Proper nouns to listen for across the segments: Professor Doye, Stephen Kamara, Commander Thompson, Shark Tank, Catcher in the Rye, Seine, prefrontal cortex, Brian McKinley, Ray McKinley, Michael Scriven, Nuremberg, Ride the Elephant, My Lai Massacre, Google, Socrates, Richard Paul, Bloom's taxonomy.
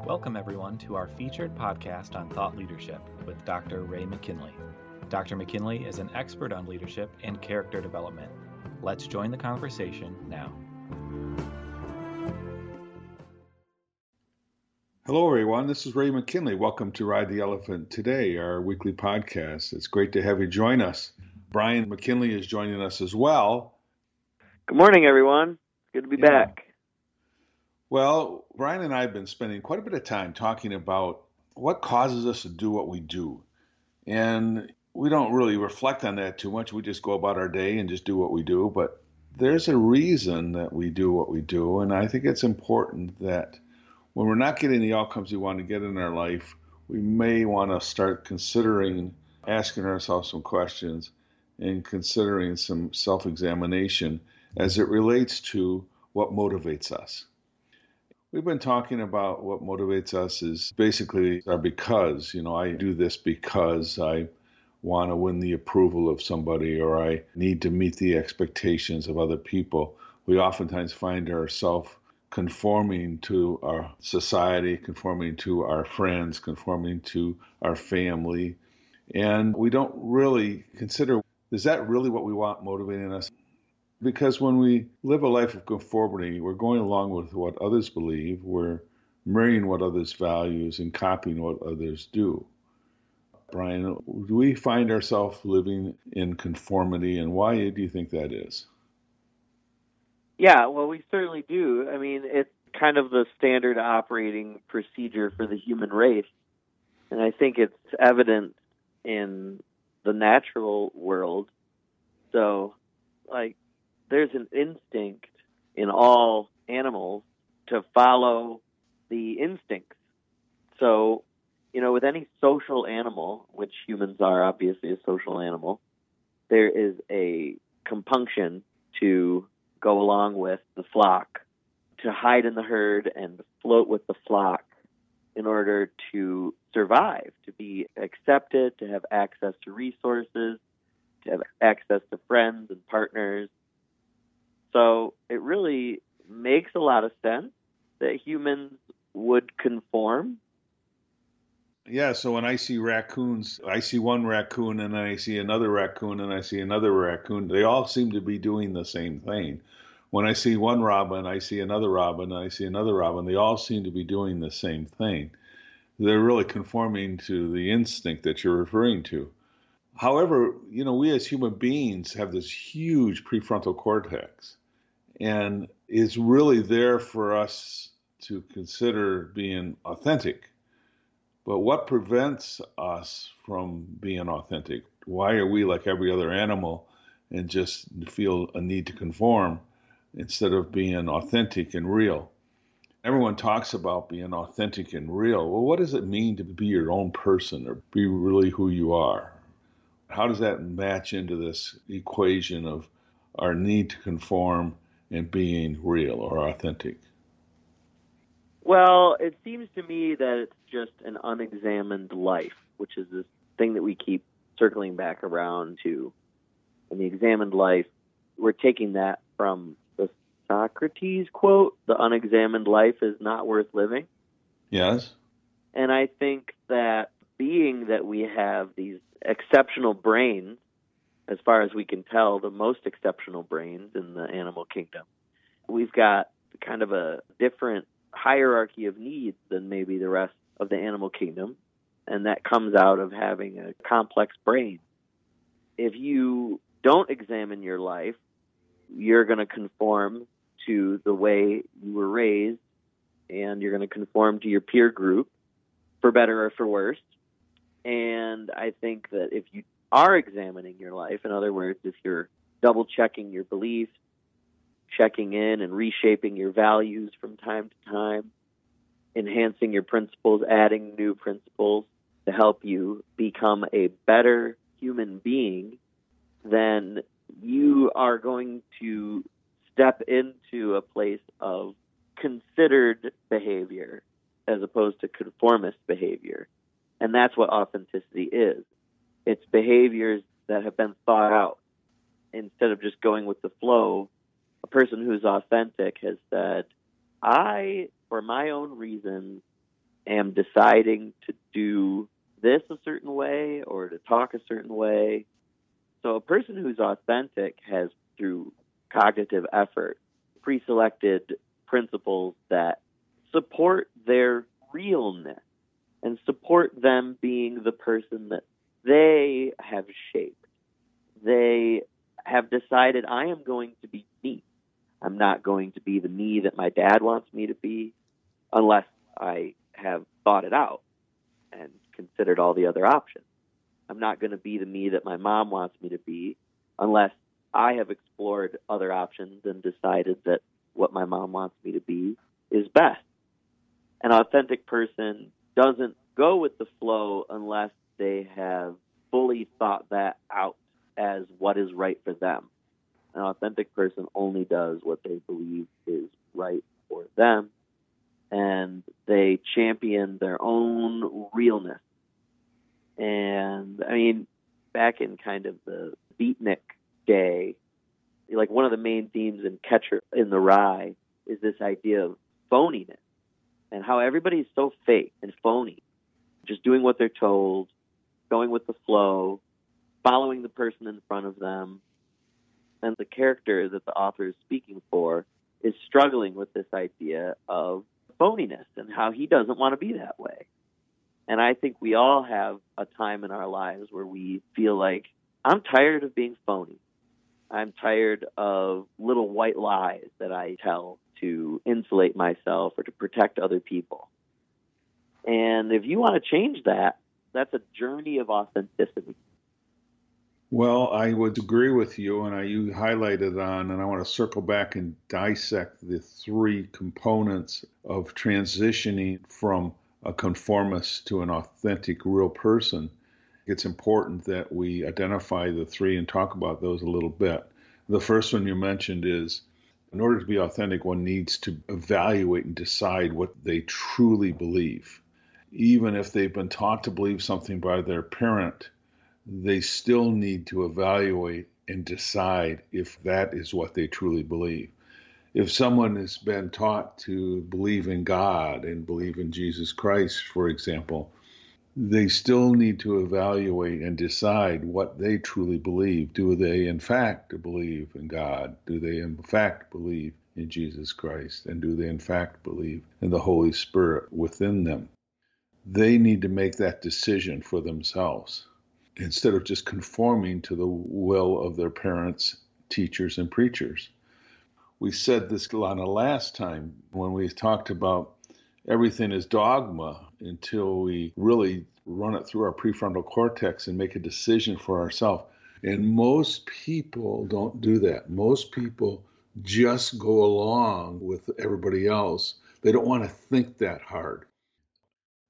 Welcome, everyone, to our featured podcast on thought leadership with Dr. Ray McKinley. Dr. McKinley is an expert on leadership and character development. Let's join the conversation now. Hello, everyone. This is Ray McKinley. Welcome to Ride the Elephant today, our weekly podcast. It's great to have you join us. Brian McKinley is joining us as well. Good morning, everyone. Good to be back. Well, Brian and I have been spending quite a bit of time talking about what causes us to do what we do. And we don't really reflect on that too much. We just go about our day and just do what we do. But there's a reason that we do what we do. And I think it's important that when we're not getting the outcomes we want to get in our life, we may want to start considering asking ourselves some questions and considering some self-examination as it relates to what motivates us. We've been talking about what motivates us is basically our because. You know, I do this because I want to win the approval of somebody, or I need to meet the expectations of other people. We oftentimes find ourselves conforming to our society, conforming to our friends, conforming to our family. And we don't really consider, is that really what we want motivating us? Because when we live a life of conformity, we're going along with what others believe, we're mirroring what others' values and copying what others do. Brian, do we find ourselves living in conformity, and why do you think that is? Yeah, well, we certainly do. I mean, it's kind of the standard operating procedure for the human race, and I think it's evident in the natural world. So, there's an instinct in all animals to follow the instincts. So, with any social animal, which humans are obviously a social animal, there is a compunction to go along with the flock, to hide in the herd and float with the flock in order to survive, to be accepted, to have access to resources, to have access to friends and partners. So it really makes a lot of sense that humans would conform. Yeah, so when I see raccoons, I see one raccoon and then I see another raccoon and I see another raccoon. They all seem to be doing the same thing. When I see one robin, I see another robin, and I see another robin. They all seem to be doing the same thing. They're really conforming to the instinct that you're referring to. However, we as human beings have this huge prefrontal cortex, and it's really there for us to consider being authentic. But what prevents us from being authentic? Why are we like every other animal and just feel a need to conform instead of being authentic and real? Everyone talks about being authentic and real. Well, what does it mean to be your own person or be really who you are? How does that match into this equation of our need to conform and being real or authentic? Well, it seems to me that it's just an unexamined life, which is this thing that we keep circling back around to. And the examined life, we're taking that from the Socrates quote, the unexamined life is not worth living. Yes. And I think that being that we have these exceptional brains, as far as we can tell, the most exceptional brains in the animal kingdom, we've got kind of a different hierarchy of needs than maybe the rest of the animal kingdom, and that comes out of having a complex brain. If you don't examine your life, you're going to conform to the way you were raised, and you're going to conform to your peer group, for better or for worse. And I think that if you are examining your life, in other words, if you're double-checking your beliefs, checking in and reshaping your values from time to time, enhancing your principles, adding new principles to help you become a better human being, then you are going to step into a place of considered behavior as opposed to conformist behavior. And that's what authenticity is. It's behaviors that have been thought out. Instead of just going with the flow, a person who's authentic has said, I, for my own reasons, am deciding to do this a certain way or to talk a certain way. So a person who's authentic has, through cognitive effort, pre-selected principles that support their realness and support them being the person that they have shaped. They have decided, I am going to be me. I'm not going to be the me that my dad wants me to be unless I have thought it out and considered all the other options. I'm not going to be the me that my mom wants me to be unless I have explored other options and decided that what my mom wants me to be is best. An authentic person doesn't go with the flow unless they have fully thought that out as what is right for them. An authentic person only does what they believe is right for them, and they champion their own realness. And, I mean, back in kind of the beatnik day, like one of the main themes in Catcher in the Rye is this idea of phoniness and how everybody's so fake and phony, just doing what they're told, going with the flow, following the person in front of them. And the character that the author is speaking for is struggling with this idea of phoniness and how he doesn't want to be that way. And I think we all have a time in our lives where we feel like, I'm tired of being phony. I'm tired of little white lies that I tell to insulate myself or to protect other people. And if you want to change that, that's a journey of authenticity. Well, I would agree with you, and you highlighted on, and I want to circle back and dissect the three components of transitioning from a conformist to an authentic, real person. It's important that we identify the three and talk about those a little bit. The first one you mentioned is, in order to be authentic, one needs to evaluate and decide what they truly believe. Even if they've been taught to believe something by their parent, they still need to evaluate and decide if that is what they truly believe. If someone has been taught to believe in God and believe in Jesus Christ, for example, they still need to evaluate and decide what they truly believe. Do they, in fact, believe in God? Do they, in fact, believe in Jesus Christ? And do they, in fact, believe in the Holy Spirit within them? They need to make that decision for themselves, instead of just conforming to the will of their parents, teachers, and preachers. We said this, Lana, last time when we talked about everything is dogma until we really run it through our prefrontal cortex and make a decision for ourselves. And most people don't do that. Most people just go along with everybody else. They don't want to think that hard.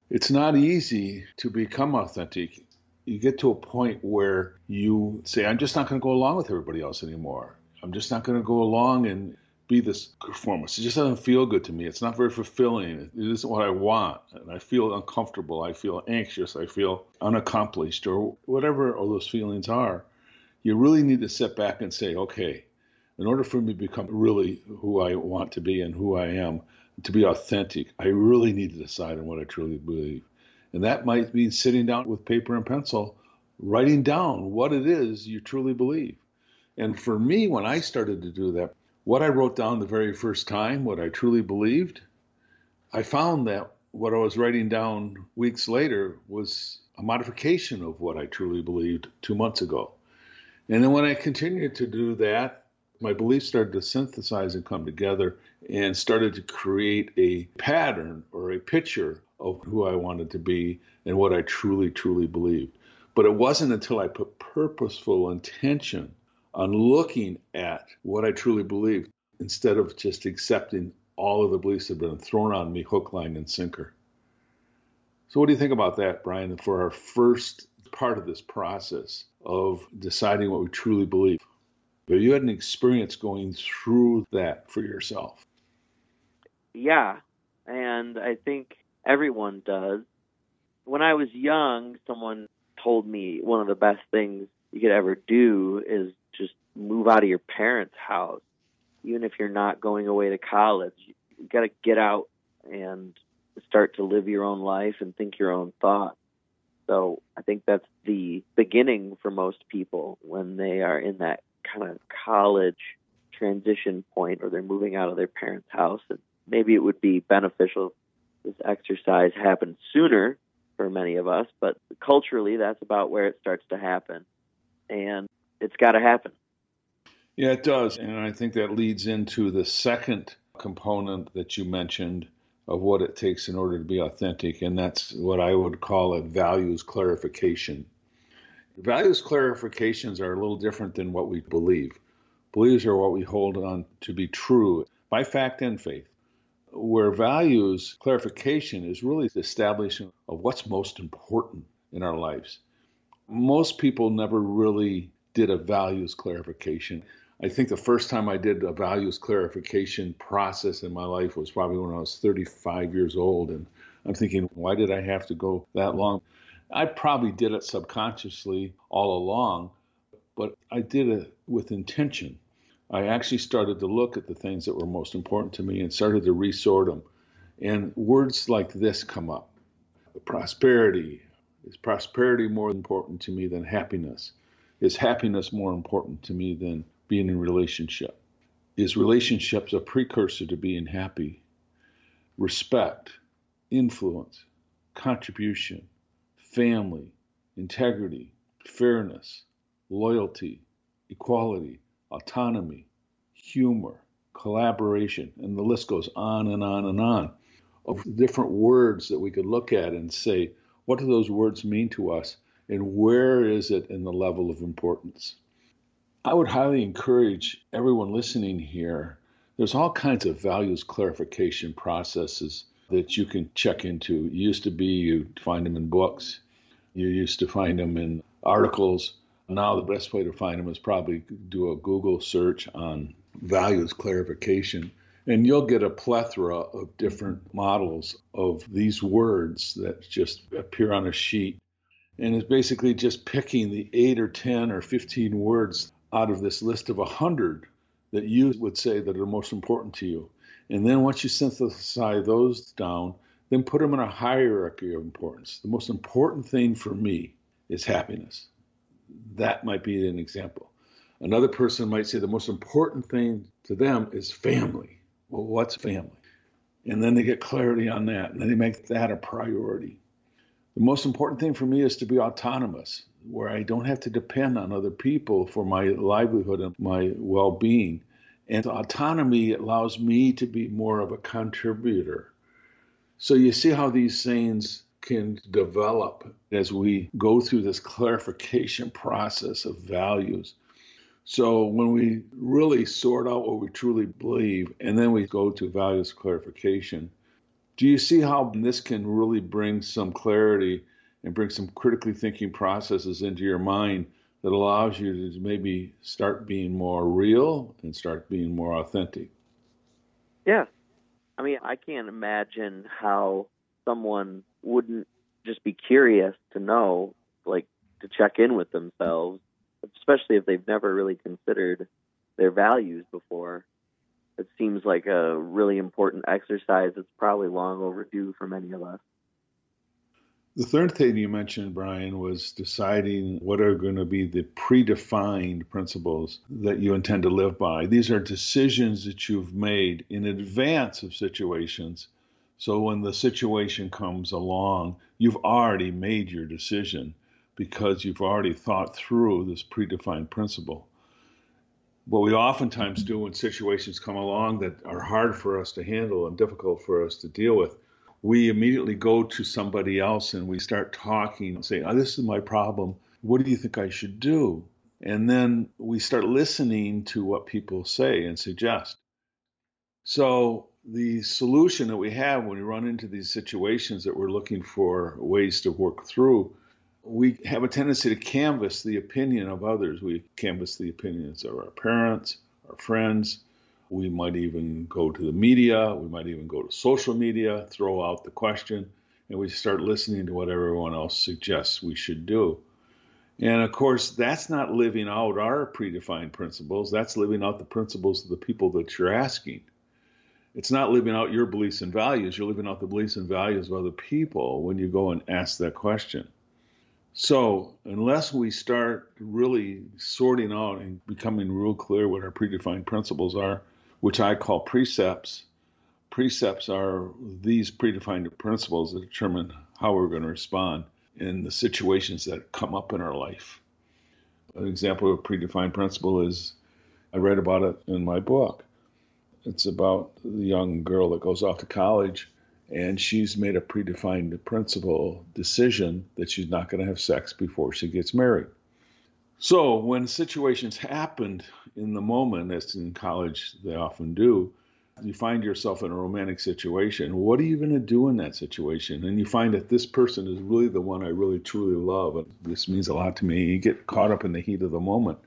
It's not easy to become authentic. You get to a point where you say, I'm just not going to go along with everybody else anymore. I'm just not going to go along and be this conformist. It just doesn't feel good to me. It's not very fulfilling. It isn't what I want. And I feel uncomfortable. I feel anxious. I feel unaccomplished, or whatever all those feelings are. You really need to step back and say, okay, in order for me to become really who I want to be and who I am, to be authentic, I really need to decide on what I truly believe. And that might mean sitting down with paper and pencil, writing down what it is you truly believe. And for me, when I started to do that, what I wrote down the very first time, what I truly believed, I found that what I was writing down weeks later was a modification of what I truly believed 2 months ago. And then when I continued to do that, my beliefs started to synthesize and come together and started to create a pattern or a picture of who I wanted to be and what I truly, truly believed. But it wasn't until I put purposeful intention on looking at what I truly believed, instead of just accepting all of the beliefs that have been thrown on me, hook, line, and sinker. So what do you think about that, Brian, for our first part of this process of deciding what we truly believe? But you had an experience going through that for yourself. Yeah, and I think everyone does. When I was young, someone told me one of the best things you could ever do is just move out of your parents' house. Even if you're not going away to college, you got to get out and start to live your own life and think your own thoughts. So I think that's the beginning for most people when they are in that kind of college transition point, or they're moving out of their parents' house. And maybe it would be beneficial if this exercise happened sooner for many of us, but culturally that's about where it starts to happen. And it's got to happen. Yeah, it does. And I think that leads into the second component that you mentioned, of what it takes in order to be authentic, and that's what I would call a values clarification. Values clarifications are a little different than what we believe. Beliefs are what we hold on to be true by fact and faith, where values clarification is really the establishment of what's most important in our lives. Most people never really did a values clarification. I think the first time I did a values clarification process in my life was probably when I was 35 years old. And I'm thinking, why did I have to go that long? I probably did it subconsciously all along, but I did it with intention. I actually started to look at the things that were most important to me and started to resort them. And words like this come up. Prosperity. Is prosperity more important to me than happiness? Is happiness more important to me than being in relationship? Is relationships a precursor to being happy? Respect, influence, contribution, family, integrity, fairness, loyalty, equality, autonomy, humor, collaboration, and the list goes on and on and on of different words that we could look at and say, what do those words mean to us, and where is it in the level of importance? I would highly encourage everyone listening here, there's all kinds of values clarification processes that you can check into. It used to be you find them in books, you used to find them in articles. Now the best way to find them is probably do a Google search on values clarification, and you'll get a plethora of different models of these words that just appear on a sheet. And it's basically just picking the 8 or 10 or 15 words out of this list of 100 that you would say that are most important to you. And then once you synthesize those down, then put them in a hierarchy of importance. The most important thing for me is happiness. That might be an example. Another person might say the most important thing to them is family. Well, what's family? And then they get clarity on that, and then they make that a priority. The most important thing for me is to be autonomous, where I don't have to depend on other people for my livelihood and my well-being. And autonomy allows me to be more of a contributor. So you see how these things can develop as we go through this clarification process of values. So when we really sort out what we truly believe, and then we go to values clarification, do you see how this can really bring some clarity and bring some critically thinking processes into your mind that allows you to maybe start being more real and start being more authentic? Yeah. I mean, I can't imagine how someone wouldn't just be curious to know, like to check in with themselves, especially if they've never really considered their values before. It seems like a really important exercise. It's probably long overdue for many of us. The third thing you mentioned, Brian, was deciding what are going to be the predefined principles that you intend to live by. These are decisions that you've made in advance of situations. So when the situation comes along, you've already made your decision because you've already thought through this predefined principle. What we oftentimes do when situations come along that are hard for us to handle and difficult for us to deal with, we immediately go to somebody else and we start talking and say, this is my problem. What do you think I should do? And then we start listening to what people say and suggest. So the solution that we have when we run into these situations that we're looking for ways to work through, we have a tendency to canvass the opinion of others. We canvass the opinions of our parents, our friends. We might even go to the media, we might even go to social media, throw out the question, and we start listening to what everyone else suggests we should do. And of course, that's not living out our predefined principles. That's living out the principles of the people that you're asking. It's not living out your beliefs and values. You're living out the beliefs and values of other people when you go and ask that question. So unless we start really sorting out and becoming real clear what our predefined principles are, which I call precepts, precepts are these predefined principles that determine how we're going to respond in the situations that come up in our life. An example of a predefined principle is, I read about it in my book. It's about the young girl that goes off to college, and she's made a predefined principle decision that she's not going to have sex before she gets married. So when situations happened in the moment, as in college they often do, you find yourself in a romantic situation. What are you going to do in that situation? And you find that this person is really the one I really, truly love. And this means a lot to me. You get caught up in the heat of the moment.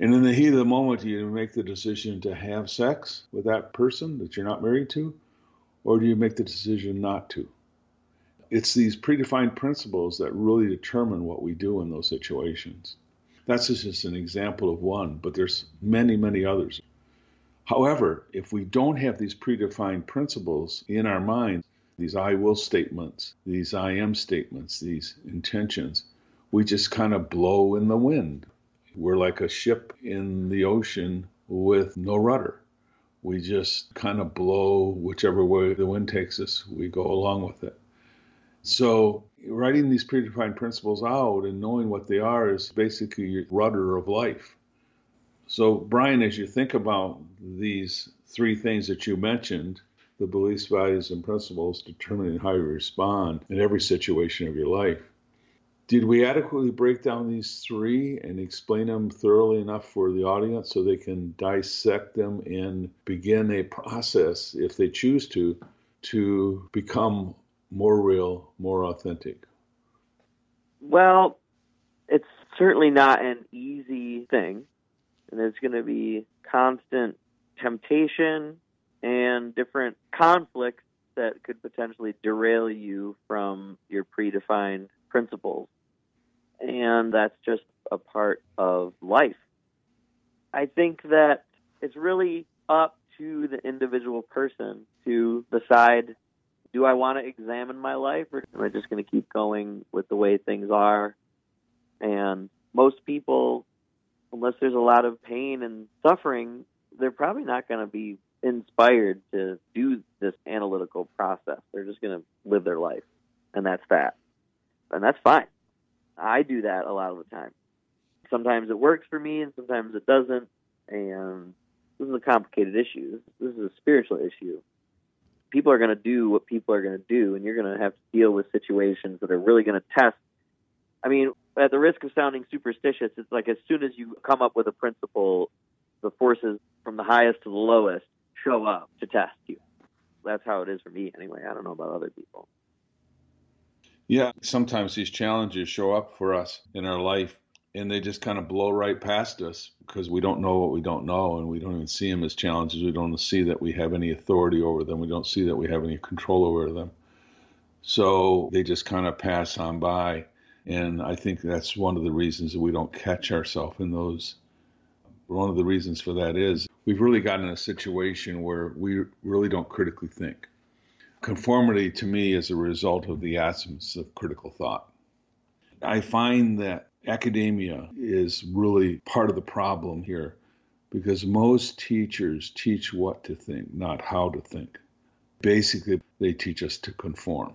And in the heat of the moment, do you make the decision to have sex with that person that you're not married to? Or do you make the decision not to? It's these predefined principles that really determine what we do in those situations. That's just an example of one, but there's many, many others. However, if we don't have these predefined principles in our mind, these I will statements, these I am statements, these intentions, we just kind of blow in the wind. We're like a ship in the ocean with no rudder. We just kind of blow whichever way the wind takes us, we go along with it. So writing these predefined principles out and knowing what they are is basically your rudder of life. So, Brian, as you think about these three things that you mentioned, the beliefs, values, and principles determining how you respond in every situation of your life, did we adequately break down these three and explain them thoroughly enough for the audience so they can dissect them and begin a process, if they choose to become more real, more authentic? Well, it's certainly not an easy thing. And there's going to be constant temptation and different conflicts that could potentially derail you from your predefined principles. And that's just a part of life. I think that it's really up to the individual person to decide, do I want to examine my life, or am I just going to keep going with the way things are? And most people, unless there's a lot of pain and suffering, they're probably not going to be inspired to do this analytical process. They're just going to live their life, and that's that. And that's fine. I do that a lot of the time. Sometimes it works for me and sometimes it doesn't. And this is a complicated issue. This is a spiritual issue. People are going to do what people are going to do, and you're going to have to deal with situations that are really going to test. I mean, at the risk of sounding superstitious, it's like as soon as you come up with a principle, the forces from the highest to the lowest show up to test you. That's how it is for me anyway. I don't know about other people. Yeah, sometimes these challenges show up for us in our life, and they just kind of blow right past us because we don't know what we don't know, and we don't even see them as challenges. We don't see that we have any authority over them. We don't see that we have any control over them. So they just kind of pass on by, and I think that's one of the reasons that we don't catch ourselves in those. One of the reasons for that is we've really gotten in a situation where we really don't critically think. Conformity, to me, is a result of the absence of critical thought. I find that academia is really part of the problem here because most teachers teach what to think, not how to think. Basically, they teach us to conform.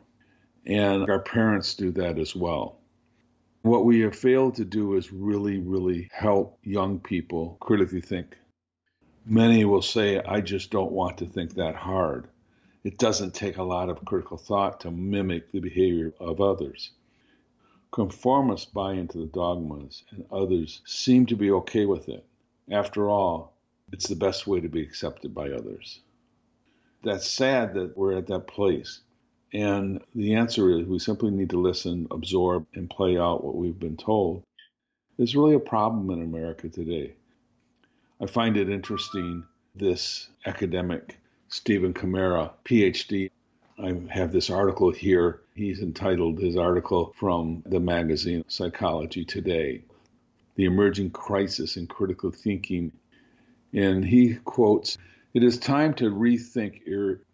And our parents do that as well. What we have failed to do is really, really help young people critically think. Many will say, I just don't want to think that hard. It doesn't take a lot of critical thought to mimic the behavior of others. Conformists buy into the dogmas, and others seem to be okay with it. After all, it's the best way to be accepted by others. That's sad that we're at that place. And the answer is we simply need to listen, absorb, and play out what we've been told. It's really a problem in America today. I find it interesting, this academic Stephen Kamara, PhD, I have this article here. He's entitled his article from the magazine Psychology Today, The Emerging Crisis in Critical Thinking. And he quotes, "It is time to rethink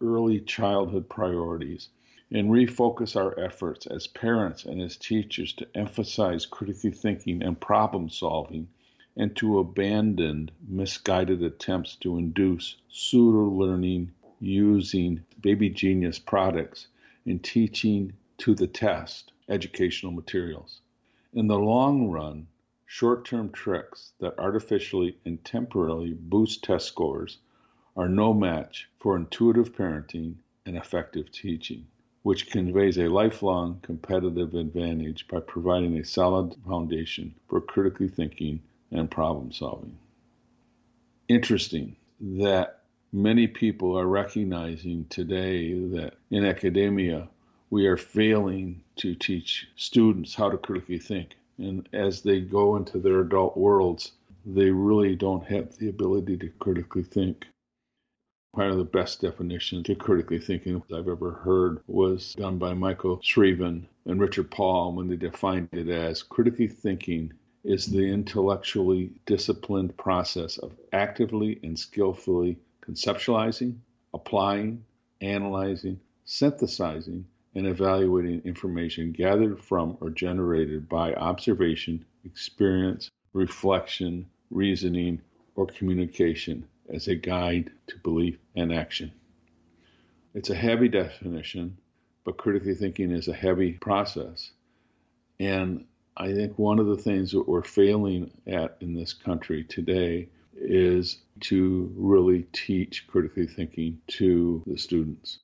early childhood priorities and refocus our efforts as parents and as teachers to emphasize critical thinking and problem solving and to abandon misguided attempts to induce pseudo-learning using baby genius products and teaching to the test educational materials. In the long run, short-term tricks that artificially and temporarily boost test scores are no match for intuitive parenting and effective teaching, which conveys a lifelong competitive advantage by providing a solid foundation for critically thinking and problem solving." Interesting that many people are recognizing today that in academia, we are failing to teach students how to critically think. And as they go into their adult worlds, they really don't have the ability to critically think. One of the best definitions to critically thinking I've ever heard was done by Michael Scriven and Richard Paul when they defined it as critically thinking is the intellectually disciplined process of actively and skillfully conceptualizing, applying, analyzing, synthesizing, and evaluating information gathered from or generated by observation, experience, reflection, reasoning, or communication as a guide to belief and action. It's a heavy definition, but critically thinking is a heavy process. And I think one of the things that we're failing at in this country today is to really teach critically thinking to the students.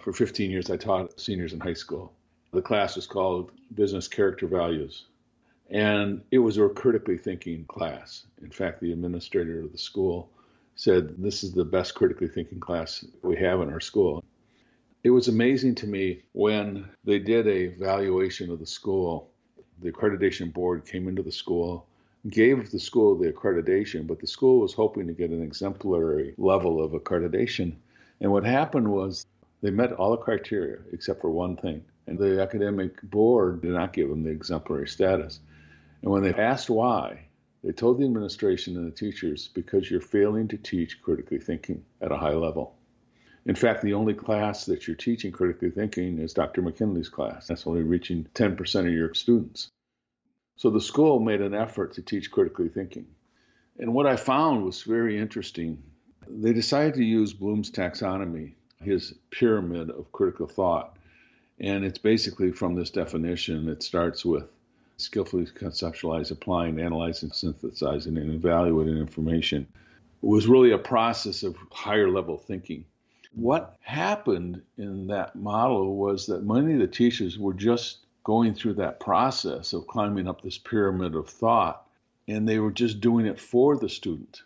For 15 years, I taught seniors in high school. The class was called Business Character Values. And it was a critically thinking class. In fact, the administrator of the school said, "This is the best critically thinking class we have in our school." It was amazing to me when they did a valuation of the school. The accreditation board came into the school, gave the school the accreditation, but the school was hoping to get an exemplary level of accreditation. And what happened was they met all the criteria except for one thing. And the academic board did not give them the exemplary status. And when they asked why, they told the administration and the teachers, "Because you're failing to teach critically thinking at a high level. In fact, the only class that you're teaching critically thinking is Dr. McKinley's class. That's only reaching 10% of your students." So the school made an effort to teach critically thinking. And what I found was very interesting. They decided to use Bloom's taxonomy, his pyramid of critical thought. And it's basically from this definition. It starts with skillfully conceptualize, applying, analyzing, synthesizing, and evaluating information. It was really a process of higher level thinking. What happened in that model was that many of the teachers were just going through that process of climbing up this pyramid of thought, and they were just doing it for the student.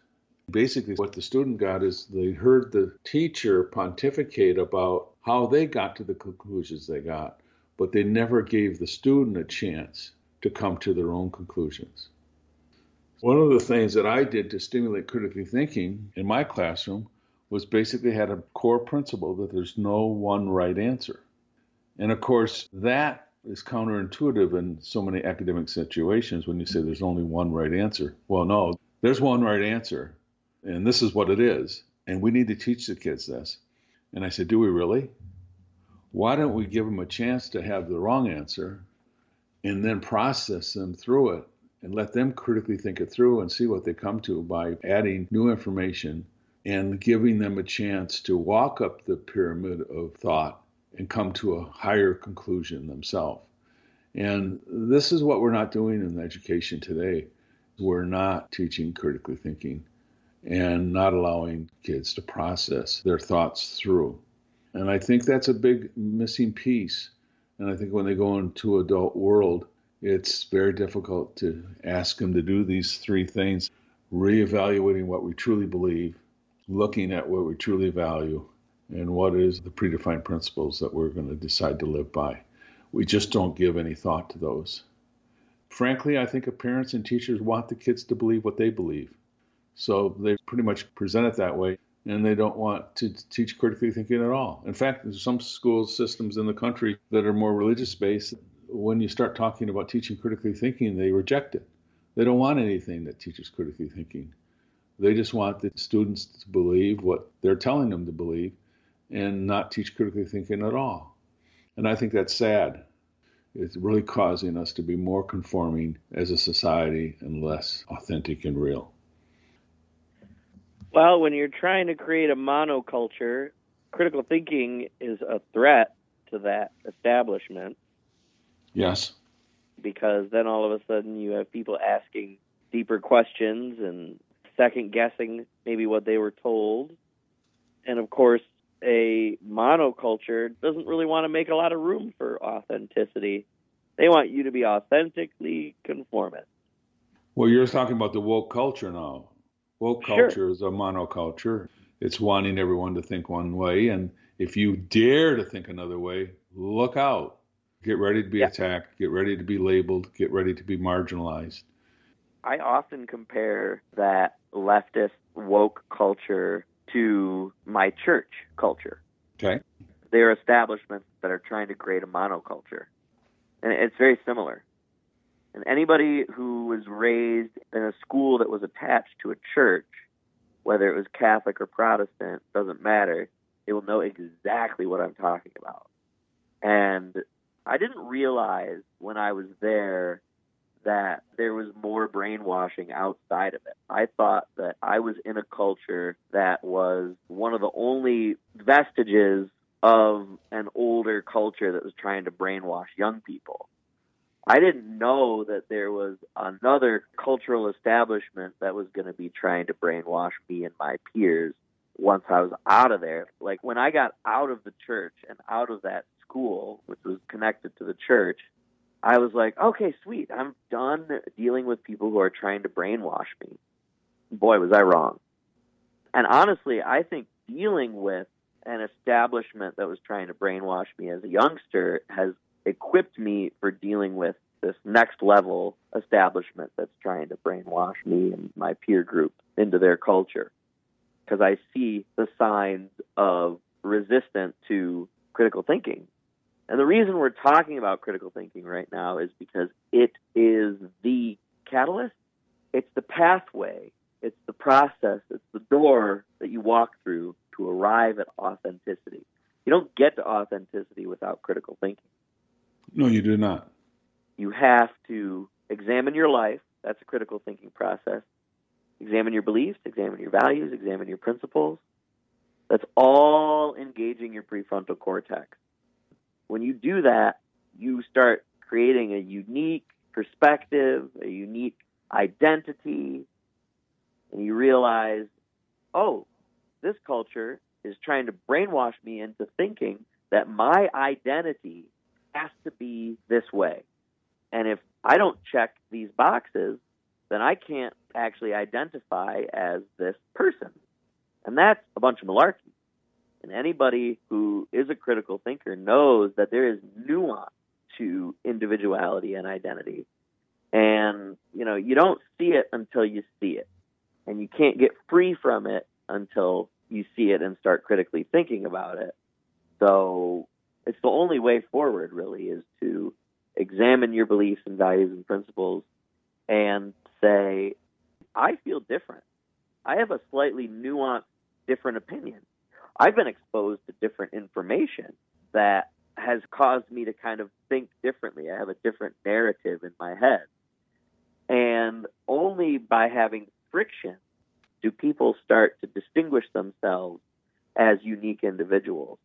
Basically, what the student got is they heard the teacher pontificate about how they got to the conclusions they got, but they never gave the student a chance to come to their own conclusions. One of the things that I did to stimulate critical thinking in my classroom was basically had a core principle that there's no one right answer. And of course, that is counterintuitive in so many academic situations when you say there's only one right answer. Well, no, there's one right answer. And this is what it is. And we need to teach the kids this. And I said, "Do we really? Why don't we give them a chance to have the wrong answer and then process them through it and let them critically think it through and see what they come to by adding new information and giving them a chance to walk up the pyramid of thought and come to a higher conclusion themselves." And this is what we're not doing in education today. We're not teaching critically thinking and not allowing kids to process their thoughts through. And I think that's a big missing piece. And I think when they go into adult world, it's very difficult to ask them to do these three things: reevaluating what we truly believe, looking at what we truly value, and what is the predefined principles that we're going to decide to live by. We just don't give any thought to those. Frankly, I think parents and teachers want the kids to believe what they believe. So they pretty much present it that way. and they don't want to teach critical thinking at all. In fact, there's some school systems in the country that are more religious-based. When you start talking about teaching critical thinking, they reject it. They don't want anything that teaches critical thinking. They just want the students to believe what they're telling them to believe and not teach critical thinking at all. And I think that's sad. It's really causing us to be more conforming as a society and less authentic and real. Well, when you're trying to create a monoculture, critical thinking is a threat to that establishment. Yes. Because then all of a sudden you have people asking deeper questions and second-guessing maybe what they were told. And, of course, a monoculture doesn't really want to make a lot of room for authenticity. They want you to be authentically conformist. Well, you're talking about the woke culture now. Woke culture is a monoculture. It's wanting everyone to think one way, and if you dare to think another way, look out. Get ready to be attacked, get ready to be labeled, get ready to be marginalized. I often compare that leftist woke culture to my church culture. Okay. They're establishments that are trying to create a monoculture. And it's very similar. And anybody who was raised in a school that was attached to a church, whether it was Catholic or Protestant, doesn't matter. They will know exactly what I'm talking about. And I didn't realize when I was there that there was more brainwashing outside of it. I thought that I was in a culture that was one of the only vestiges of an older culture that was trying to brainwash young people. I didn't know that there was another cultural establishment that was going to be trying to brainwash me and my peers once I was out of there. Like when I got out of the church and out of that school, which was connected to the church, I was like, okay, sweet. I'm done dealing with people who are trying to brainwash me. Boy, was I wrong. And honestly, I think dealing with an establishment that was trying to brainwash me as a youngster has equipped me for dealing with this next level establishment that's trying to brainwash me and my peer group into their culture. Because I see the signs of resistance to critical thinking. And the reason we're talking about critical thinking right now is because it is the catalyst. It's the pathway. It's the process. It's the door that you walk through to arrive at authenticity. You don't get to authenticity without critical thinking. No, you do not. You have to examine your life. That's a critical thinking process. Examine your beliefs, examine your values, examine your principles. That's all engaging your prefrontal cortex. When you do that, you start creating a unique perspective, a unique identity, and you realize, oh, this culture is trying to brainwash me into thinking that my identity has to be this way. And if I don't check these boxes, then I can't actually identify as this person. And that's a bunch of malarkey. And anybody who is a critical thinker knows that there is nuance to individuality and identity. And, you know, you don't see it until you see it. And you can't get free from it until you see it and start critically thinking about it. So it's the only way forward, really, is to examine your beliefs and values and principles and say, I feel different. I have a slightly nuanced, different opinion. I've been exposed to different information that has caused me to kind of think differently. I have a different narrative in my head. And only by having friction do people start to distinguish themselves as unique individuals.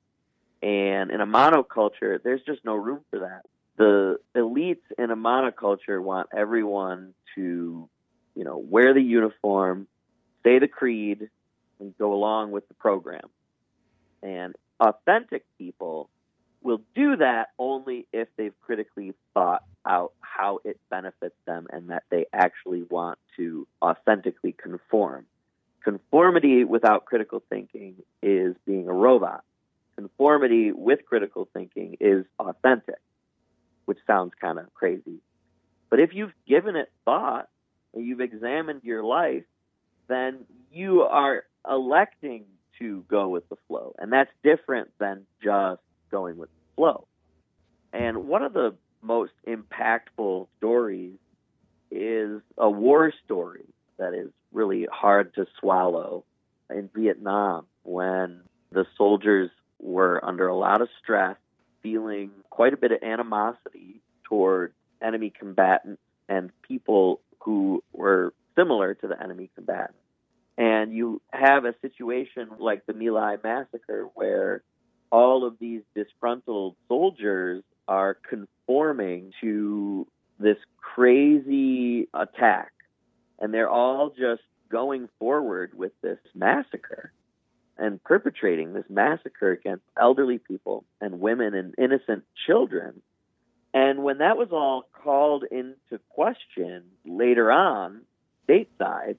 And in a monoculture, there's just no room for that. The elites in a monoculture want everyone to, you know, wear the uniform, say the creed, and go along with the program. And authentic people will do that only if they've critically thought out how it benefits them and that they actually want to authentically conform. Conformity without critical thinking is being a robot. Conformity with critical thinking is authentic, which sounds kind of crazy. But if you've given it thought and you've examined your life, then you are electing to go with the flow. And that's different than just going with the flow. And one of the most impactful stories is a war story that is really hard to swallow in Vietnam, when the soldiers were under a lot of stress, feeling quite a bit of animosity toward enemy combatants and people who were similar to the enemy combatants. And you have a situation like the My Lai Massacre, where all of these disgruntled soldiers are conforming to this crazy attack. And they're all just going forward with this massacre and perpetrating this massacre against elderly people and women and innocent children. And when that was all called into question later on, stateside,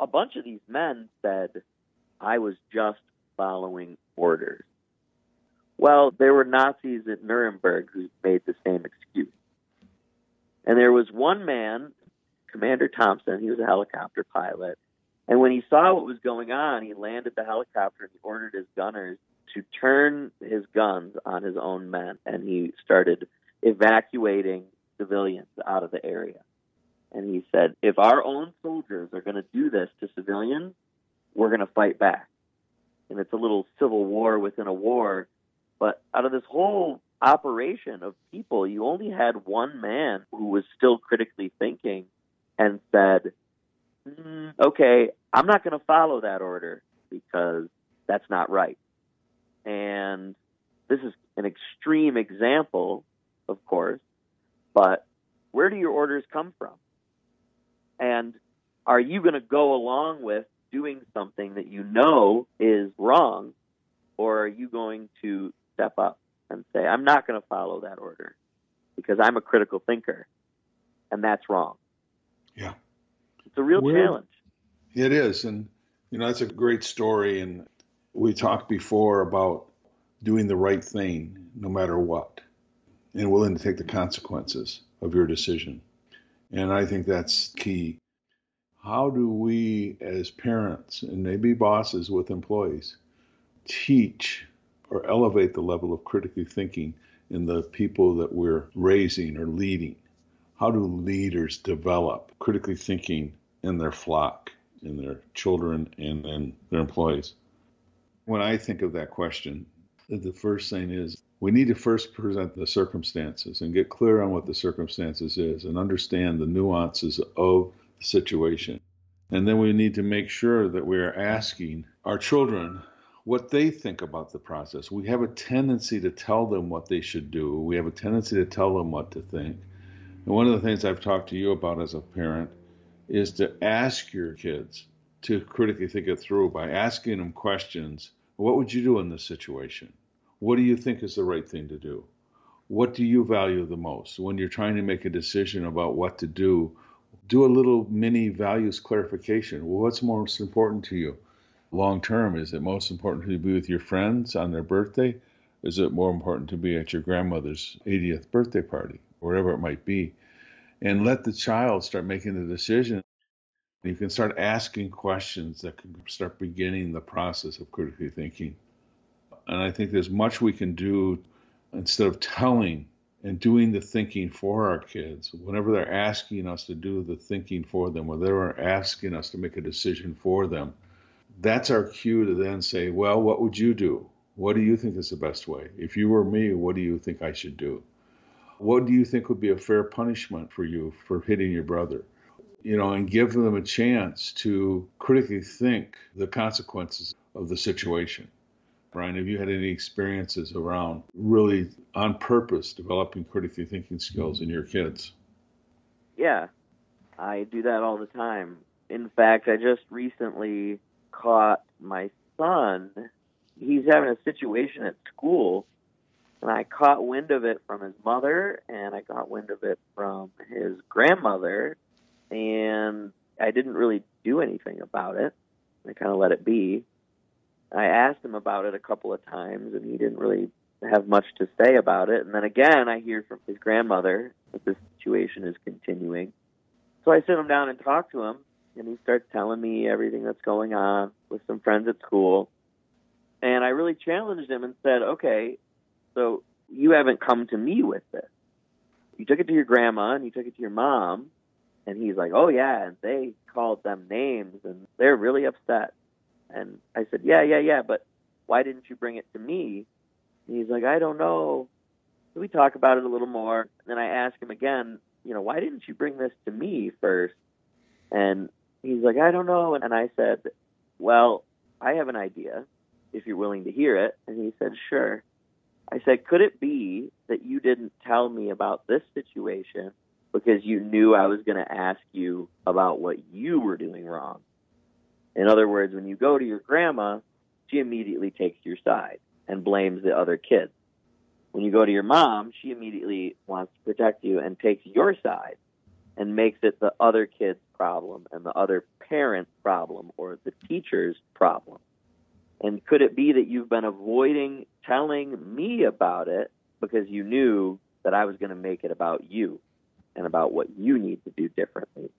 a bunch of these men said, "I was just following orders." Well, there were Nazis at Nuremberg who made the same excuse. And there was one man, Commander Thompson, he was a helicopter pilot, and when he saw what was going on, he landed the helicopter and he ordered his gunners to turn his guns on his own men, and he started evacuating civilians out of the area. And he said, if our own soldiers are going to do this to civilians, we're going to fight back. And it's a little civil war within a war, but out of this whole operation of people, you only had one man who was still critically thinking and said, okay, I'm not going to follow that order because that's not right. And this is an extreme example, of course, but where do your orders come from? And are you going to go along with doing something that you know is wrong, or are you going to step up and say, I'm not going to follow that order because I'm a critical thinker, and that's wrong? Yeah. It's a real challenge. It is. And, you know, that's a great story. And we talked before about doing the right thing no matter what, and willing to take the consequences of your decision. And I think that's key. How do we as parents and maybe bosses with employees teach or elevate the level of critical thinking in the people that we're raising or leading? How do leaders develop critically thinking in their flock, in their children, and in their employees? When I think of that question, the first thing is we need to first present the circumstances and get clear on what the circumstances is and understand the nuances of the situation. And then we need to make sure that we are asking our children what they think about the process. We have a tendency to tell them what they should do. We have a tendency to tell them what to think. And one of the things I've talked to you about as a parent is to ask your kids to critically think it through by asking them questions. What would you do in this situation? What do you think is the right thing to do? What do you value the most? When you're trying to make a decision about what to do, do a little mini values clarification. Well, what's most important to you long term? Is it most important to be with your friends on their birthday? Is it more important to be at your grandmother's 80th birthday party? Wherever it might be, and let the child start making the decision. You can start asking questions that can start beginning the process of critical thinking. And I think there's much we can do instead of telling and doing the thinking for our kids. Whenever they're asking us to do the thinking for them, or they're asking us to make a decision for them, that's our cue to then say, well, what would you do? What do you think is the best way? If you were me, what do you think I should do? What do you think would be a fair punishment for you for hitting your brother? You know, and give them a chance to critically think the consequences of the situation. Brian, have you had any experiences around really on purpose developing critically thinking skills in your kids? Yeah, I do that all the time. In fact, I just recently caught my son. He's having a situation at school. And I caught wind of it from his mother, and I got wind of it from his grandmother, and I didn't really do anything about it. I kind of let it be. I asked him about it a couple of times, and he didn't really have much to say about it. And then again, I hear from his grandmother that this situation is continuing. So I sit him down and talk to him, and he starts telling me everything that's going on with some friends at school. And I really challenged him and said, okay, so you haven't come to me with this. You took it to your grandma and you took it to your mom. And he's like, oh, yeah, and they called them names and they're really upset. And I said, yeah, but why didn't you bring it to me? And he's like, I don't know. So we talk about it a little more. And then I ask him again, why didn't you bring this to me first? And he's like, I don't know. And I said, well, I have an idea if you're willing to hear it. And he said, sure. I said, could it be that you didn't tell me about this situation because you knew I was going to ask you about what you were doing wrong? In other words, when you go to your grandma, she immediately takes your side and blames the other kids. When you go to your mom, she immediately wants to protect you and takes your side and makes it the other kid's problem and the other parent's problem or the teacher's problem. And could it be that you've been avoiding telling me about it because you knew that I was going to make it about you and about what you need to do differently?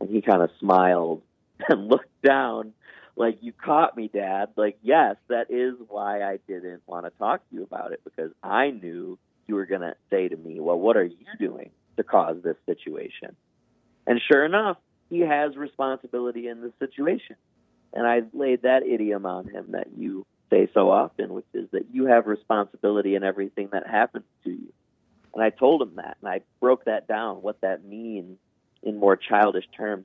And he kind of smiled and looked down like, you caught me, Dad. Like, yes, that is why I didn't want to talk to you about it, because I knew you were going to say to me, well, what are you doing to cause this situation? And sure enough, he has responsibility in this situation. And I laid that idiom on him that you say so often, which is that you have responsibility in everything that happens to you. And I told him that, and I broke that down, what that means in more childish terms.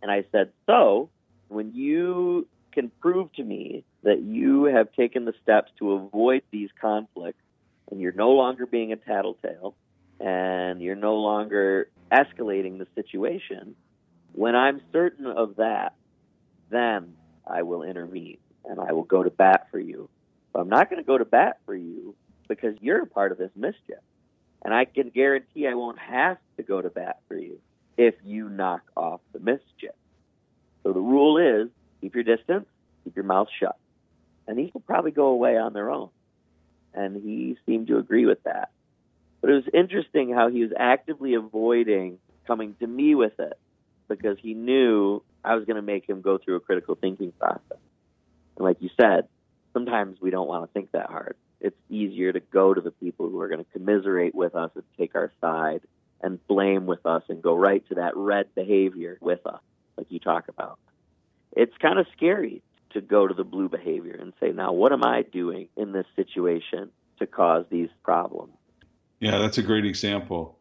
And I said, so when you can prove to me that you have taken the steps to avoid these conflicts and you're no longer being a tattletale and you're no longer escalating the situation, when I'm certain of that, then I will intervene and I will go to bat for you. But I'm not going to go to bat for you because you're a part of this mischief. And I can guarantee I won't have to go to bat for you if you knock off the mischief. So the rule is, keep your distance, keep your mouth shut. And these will probably go away on their own. And he seemed to agree with that. But it was interesting how he was actively avoiding coming to me with it because he knew I was going to make him go through a critical thinking process. And like you said, sometimes we don't want to think that hard. It's easier to go to the people who are going to commiserate with us and take our side and blame with us and go right to that red behavior with us, like you talk about. It's kind of scary to go to the blue behavior and say, now, what am I doing in this situation to cause these problems? Yeah, that's a great example.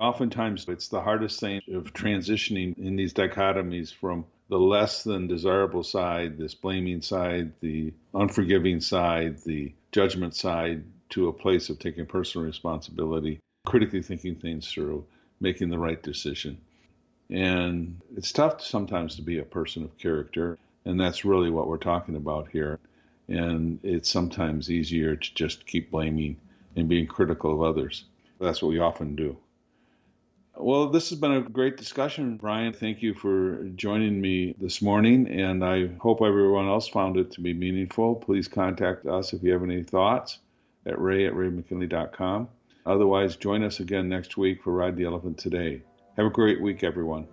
Oftentimes, it's the hardest thing of transitioning in these dichotomies from the less than desirable side, this blaming side, the unforgiving side, the judgment side, to a place of taking personal responsibility, critically thinking things through, making the right decision. And it's tough sometimes to be a person of character, and that's really what we're talking about here. And it's sometimes easier to just keep blaming and being critical of others. That's what we often do. Well, this has been a great discussion, Brian. Thank you for joining me this morning, and I hope everyone else found it to be meaningful. Please contact us if you have any thoughts at ray@raymckinley.com. Otherwise, join us again next week for Ride the Elephant Today. Have a great week, everyone.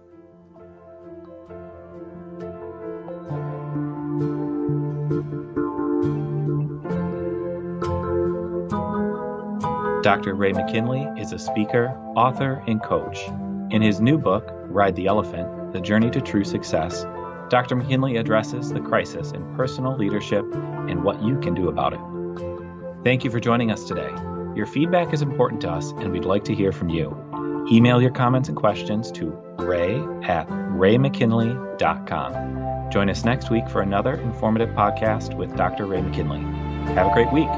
Dr. Ray McKinley is a speaker, author, and coach. In his new book, Ride the Elephant, The Journey to True Success, Dr. McKinley addresses the crisis in personal leadership and what you can do about it. Thank you for joining us today. Your feedback is important to us, and we'd like to hear from you. Email your comments and questions to ray@raymckinley.com. Join us next week for another informative podcast with Dr. Ray McKinley. Have a great week.